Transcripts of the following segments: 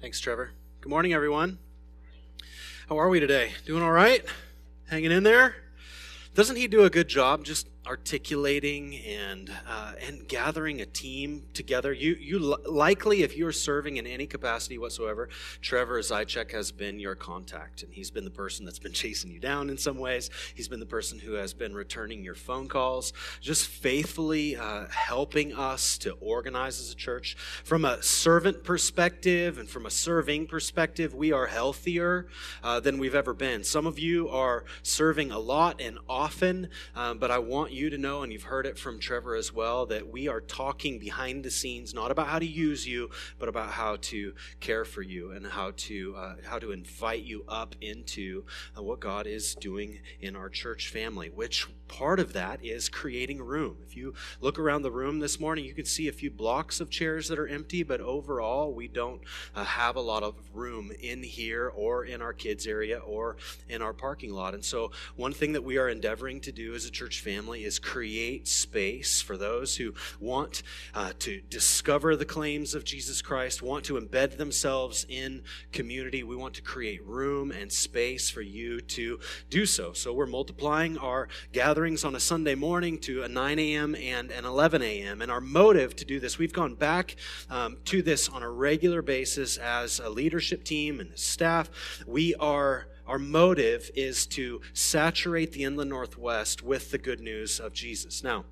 Thanks, Trevor. Good morning, everyone. How are we today? Doing all right? Hanging in there? Doesn't he do a good job just articulating and gathering a team together? You likely, if you're serving in any capacity whatsoever, Trevor Zaychek has been your contact, and he's been the person that's been chasing you down in some ways. He's been the person who has been returning your phone calls, just faithfully helping us to organize as a church. From a servant perspective and from a serving perspective, we are healthier than we've ever been. Some of you are serving a lot and often, but I want you to know, and you've heard it from Trevor as well, that we are talking behind the scenes, not about how to use you, but about how to care for you and how to invite you up into what God is doing in our church family, which part of that is creating room. If you look around the room this morning, you can see a few blocks of chairs that are empty, but overall, we don't have a lot of room in here or in our kids' area or in our parking lot. And so one thing that we are endeavoring to do as a church family is create space for those who want to discover the claims of Jesus Christ, want to embed themselves in community. We want to create room and space for you to do so. So we're multiplying our gatherings on a Sunday morning to a 9 a.m. and an 11 a.m. And our motive to do this, we've gone back to this on a regular basis as a leadership team and staff. Our motive is to saturate the Inland Northwest with the good news of Jesus. Now,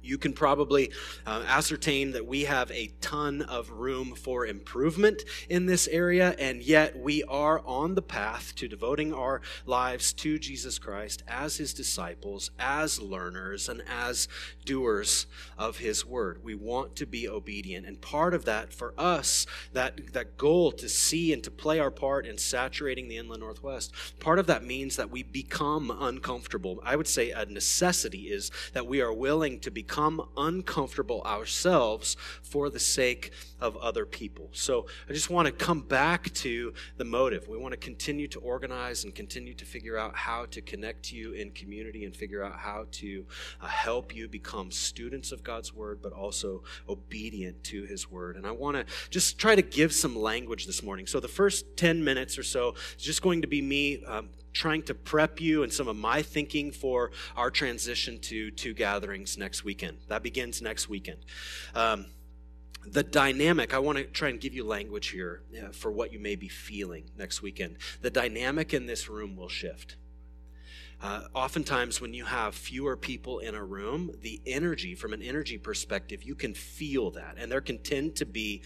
you can probably ascertain that we have a ton of room for improvement in this area, and yet we are on the path to devoting our lives to Jesus Christ as his disciples, as learners, and as doers of his word. We want to be obedient, and part of that for us, that goal to see and to play our part in saturating the Inland Northwest, part of that means that we become uncomfortable. I would say a necessity is that we are willing to become uncomfortable ourselves for the sake of other people. So I just want to come back to the motive. We want to continue to organize and continue to figure out how to connect you in community and figure out how to help you become students of God's word, but also obedient to his word. And I want to just try to give some language this morning. So the first 10 minutes or so is just going to be me trying to prep you and some of my thinking for our transition to two gatherings next weekend. That begins next weekend. The dynamic, I want to try and give you language here for what you may be feeling next weekend. The dynamic in this room will shift. Oftentimes when you have fewer people in a room, the energy, from an energy perspective, you can feel that. And there can tend to be,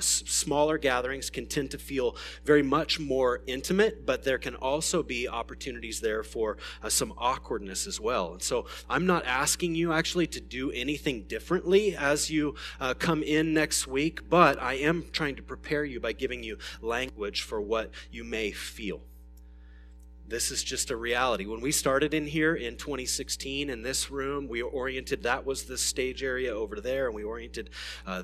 smaller gatherings can tend to feel very much more intimate, but there can also be opportunities there for some awkwardness as well. And so I'm not asking you actually to do anything differently as you come in next week, but I am trying to prepare you by giving you language for what you may feel. This is just a reality. When we started in here in 2016 in this room, we oriented, that was the stage area over there, and we oriented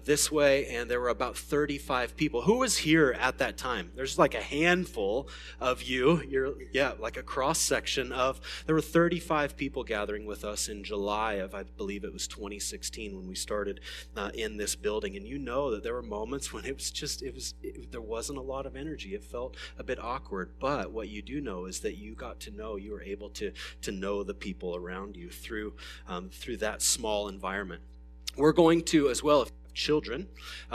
this way, and there were about 35 people. Who was here at that time? There's like a handful of you. Like a cross-section of, there were 35 people gathering with us in July of, I believe it was 2016 when we started in this building. And you know that there were moments when there wasn't a lot of energy. It felt a bit awkward, but what you do know is that you got to know, you were able to know the people around you through that small environment. We're going to, as well, if you have children,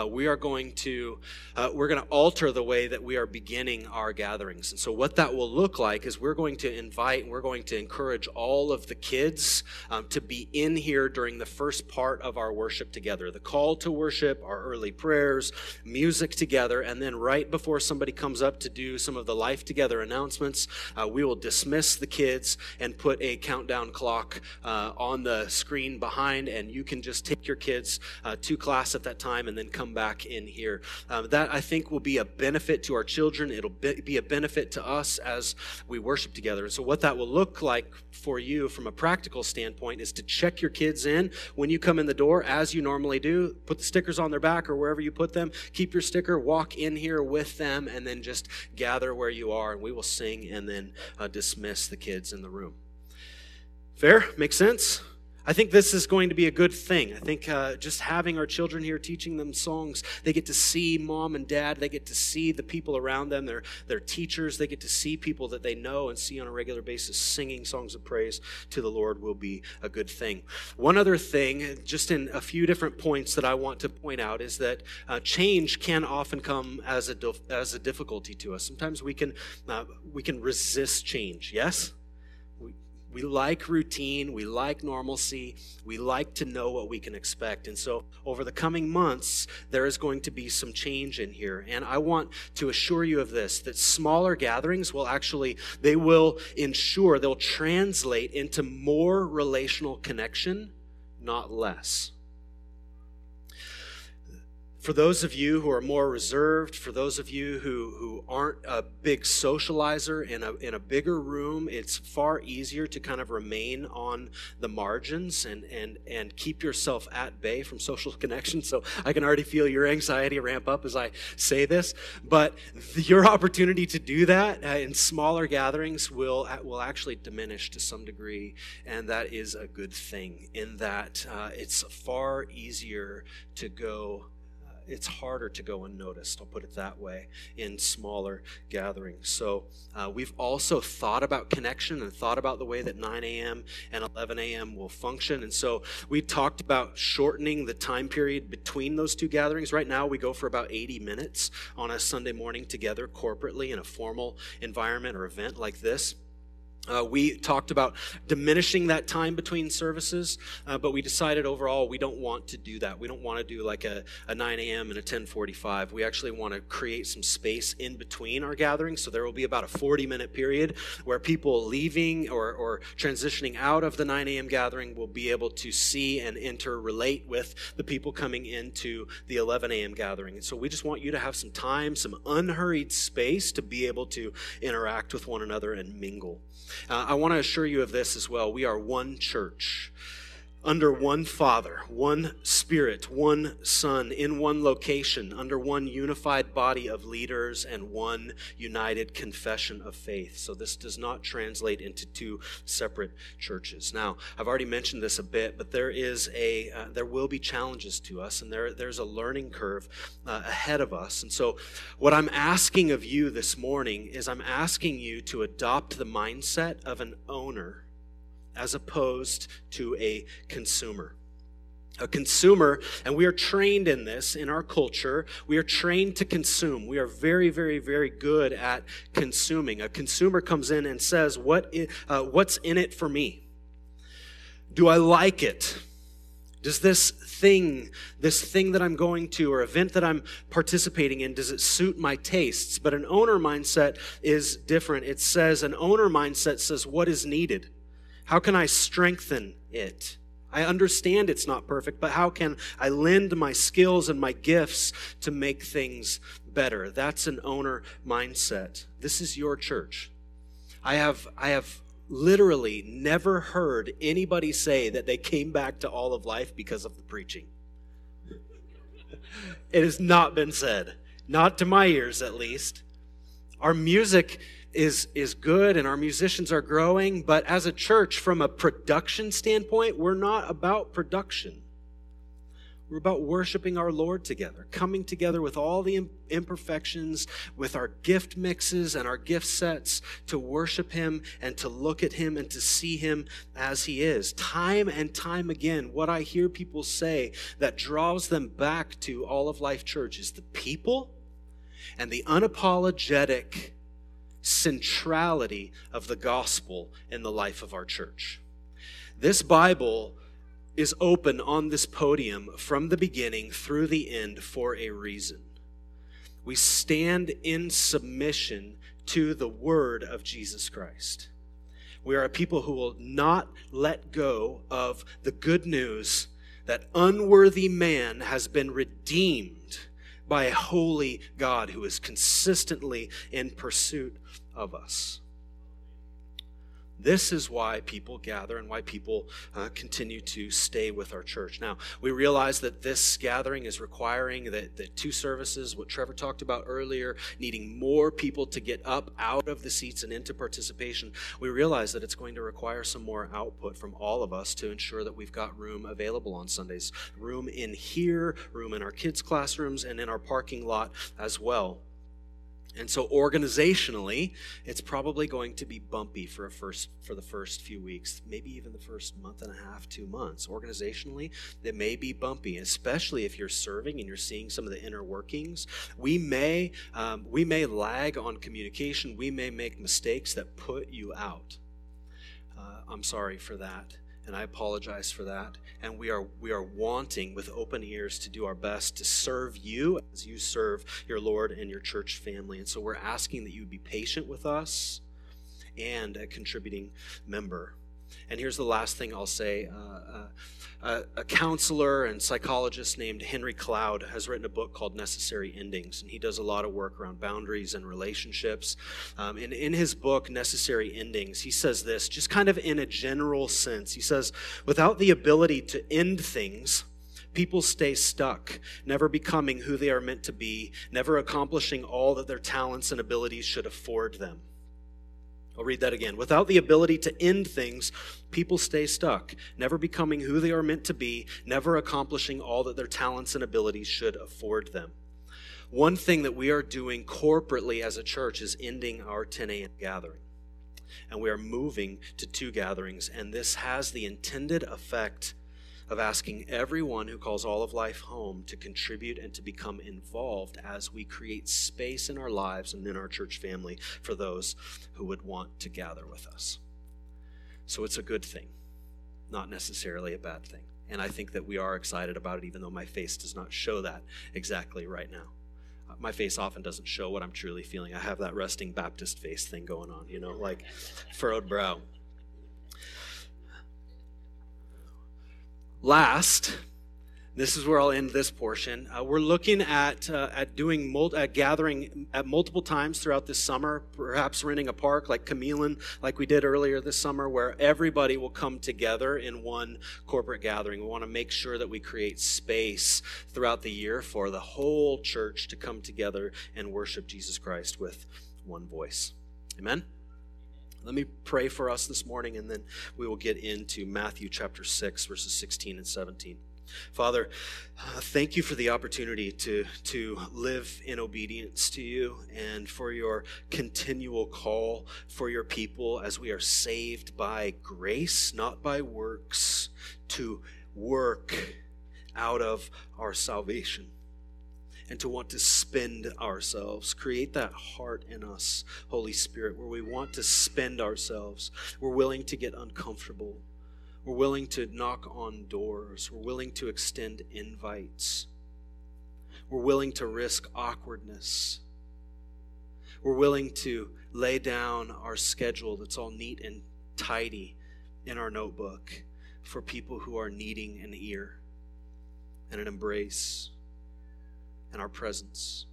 we're going to alter the way that we are beginning our gatherings. And so what that will look like is we're going to encourage all of the kids to be in here during the first part of our worship together. The call to worship, our early prayers, music together, and then right before somebody comes up to do some of the Life Together announcements, we will dismiss the kids and put a countdown clock on the screen behind, and you can just take your kids to class at that time and then come back in here. That, I think, will be a benefit to our children. It'll be a benefit to us as we worship together. So what that will look like for you from a practical standpoint is to check your kids in when you come in the door, as you normally do. Put the stickers on their back or wherever you put them. Keep your sticker, walk in here with them, and then just gather where you are, and we will sing and then dismiss the kids in the room. Fair? Make sense? I think this is going to be a good thing. I think just having our children here, teaching them songs, they get to see mom and dad, they get to see the people around them, their teachers, they get to see people that they know and see on a regular basis singing songs of praise to the Lord will be a good thing. One other thing, just in a few different points that I want to point out, is that change can often come as a difficulty to us. Sometimes we can resist change, yes? We like routine, we like normalcy, we like to know what we can expect. And so over the coming months, there is going to be some change in here. And I want to assure you of this, that smaller gatherings will translate into more relational connection, not less. For those of you who are more reserved, for those of you who aren't a big socializer in a bigger room, it's far easier to kind of remain on the margins and keep yourself at bay from social connection. So I can already feel your anxiety ramp up as I say this. But your opportunity to do that in smaller gatherings will actually diminish to some degree, and that is a good thing in that it's far easier to go. It's harder to go unnoticed, I'll put it that way, in smaller gatherings. So we've also thought about connection and thought about the way that 9 a.m. and 11 a.m. will function. And so we talked about shortening the time period between those two gatherings. Right now we go for about 80 minutes on a Sunday morning together corporately in a formal environment or event like this. We talked about diminishing that time between services, but we decided overall we don't want to do that. We don't want to do like a 9 a.m. and a 10:45. We actually want to create some space in between our gatherings. So there will be about a 40-minute period where people leaving or transitioning out of the 9 a.m. gathering will be able to see and interrelate with the people coming into the 11 a.m. gathering. And so we just want you to have some time, some unhurried space to be able to interact with one another and mingle. I want to assure you of this as well. We are one church, under one Father, one Spirit, one Son, in one location, under one unified body of leaders and one united confession of faith. So this does not translate into two separate churches. Now, I've already mentioned this a bit, but there will be challenges to us, and there's a learning curve ahead of us. And so what I'm asking of you this morning is I'm asking you to adopt the mindset of an owner as opposed to a consumer. A consumer, and we are trained in this, in our culture, we are trained to consume. We are very, very, very good at consuming. A consumer comes in and says, what's in it for me? Do I like it? Does this thing that I'm going to or event that I'm participating in, does it suit my tastes? But an owner mindset is different. An owner mindset says, what is needed? How can I strengthen it? I understand it's not perfect, but how can I lend my skills and my gifts to make things better? That's an owner mindset. This is your church. I have literally never heard anybody say that they came back to All of Life because of the preaching. It has not been said, not to my ears at least. Our music is good and our musicians are growing, but as a church, from a production standpoint, we're not about production. We're about worshiping our Lord together, coming together with all the imperfections, with our gift mixes and our gift sets to worship Him and to look at Him and to see Him as He is. Time and time again, what I hear people say that draws them back to All of Life Church is the people and the unapologetic centrality of the gospel in the life of our church. This Bible is open on this podium from the beginning through the end for a reason. We stand in submission to the word of Jesus Christ. We are a people who will not let go of the good news that unworthy man has been redeemed by a holy God who is consistently in pursuit of us. This is why people gather and why people continue to stay with our church. Now, we realize that this gathering is requiring the two services, what Trevor talked about earlier, needing more people to get up out of the seats and into participation. We realize that it's going to require some more output from all of us to ensure that we've got room available on Sundays. Room in here, room in our kids' classrooms, and in our parking lot as well. And so organizationally, it's probably going to be bumpy for the first few weeks, maybe even the first month and a half, 2 months. Organizationally, it may be bumpy, especially if you're serving and you're seeing some of the inner workings. We may lag on communication. We may make mistakes that put you out. I'm sorry for that. And I apologize for that. And we are wanting with open ears to do our best to serve you as you serve your Lord and your church family. And so we're asking that you be patient with us and a contributing member. And here's the last thing I'll say. A counselor and psychologist named Henry Cloud has written a book called Necessary Endings, and he does a lot of work around boundaries and relationships. And in his book, Necessary Endings, he says this, just kind of in a general sense. He says, without the ability to end things, people stay stuck, never becoming who they are meant to be, never accomplishing all that their talents and abilities should afford them. I'll read that again. Without the ability to end things, people stay stuck, never becoming who they are meant to be, never accomplishing all that their talents and abilities should afford them. One thing that we are doing corporately as a church is ending our 10 a.m. gathering. And we are moving to 2 gatherings. And this has the intended effect of asking everyone who calls All of Life home to contribute and to become involved as we create space in our lives and in our church family for those who would want to gather with us. So it's a good thing, not necessarily a bad thing. And I think that we are excited about it, even though my face does not show that exactly right now. My face often doesn't show what I'm truly feeling. I have that resting Baptist face thing going on, you know, like furrowed brow. Last, this is where I'll end this portion. We're looking at gathering at multiple times throughout this summer, perhaps renting a park like Camelin, like we did earlier this summer, where everybody will come together in one corporate gathering. We want to make sure that we create space throughout the year for the whole church to come together and worship Jesus Christ with one voice. Amen? Let me pray for us this morning, and then we will get into Matthew chapter 6, verses 16 and 17. Father, thank you for the opportunity to live in obedience to you and for your continual call for your people as we are saved by grace, not by works, to work out of our salvation. And to want to spend ourselves. Create that heart in us, Holy Spirit, where we want to spend ourselves. We're willing to get uncomfortable. We're willing to knock on doors. We're willing to extend invites. We're willing to risk awkwardness. We're willing to lay down our schedule that's all neat and tidy in our notebook for people who are needing an ear and an embrace. And our presence.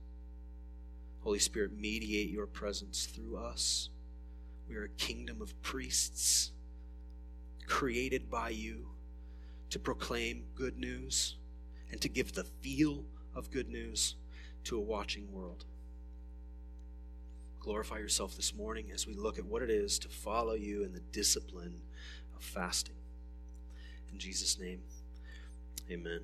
Holy Spirit, mediate your presence through us. We are a kingdom of priests created by you to proclaim good news and to give the feel of good news to a watching world. Glorify yourself this morning as we look at what it is to follow you in the discipline of fasting. In Jesus' name, amen.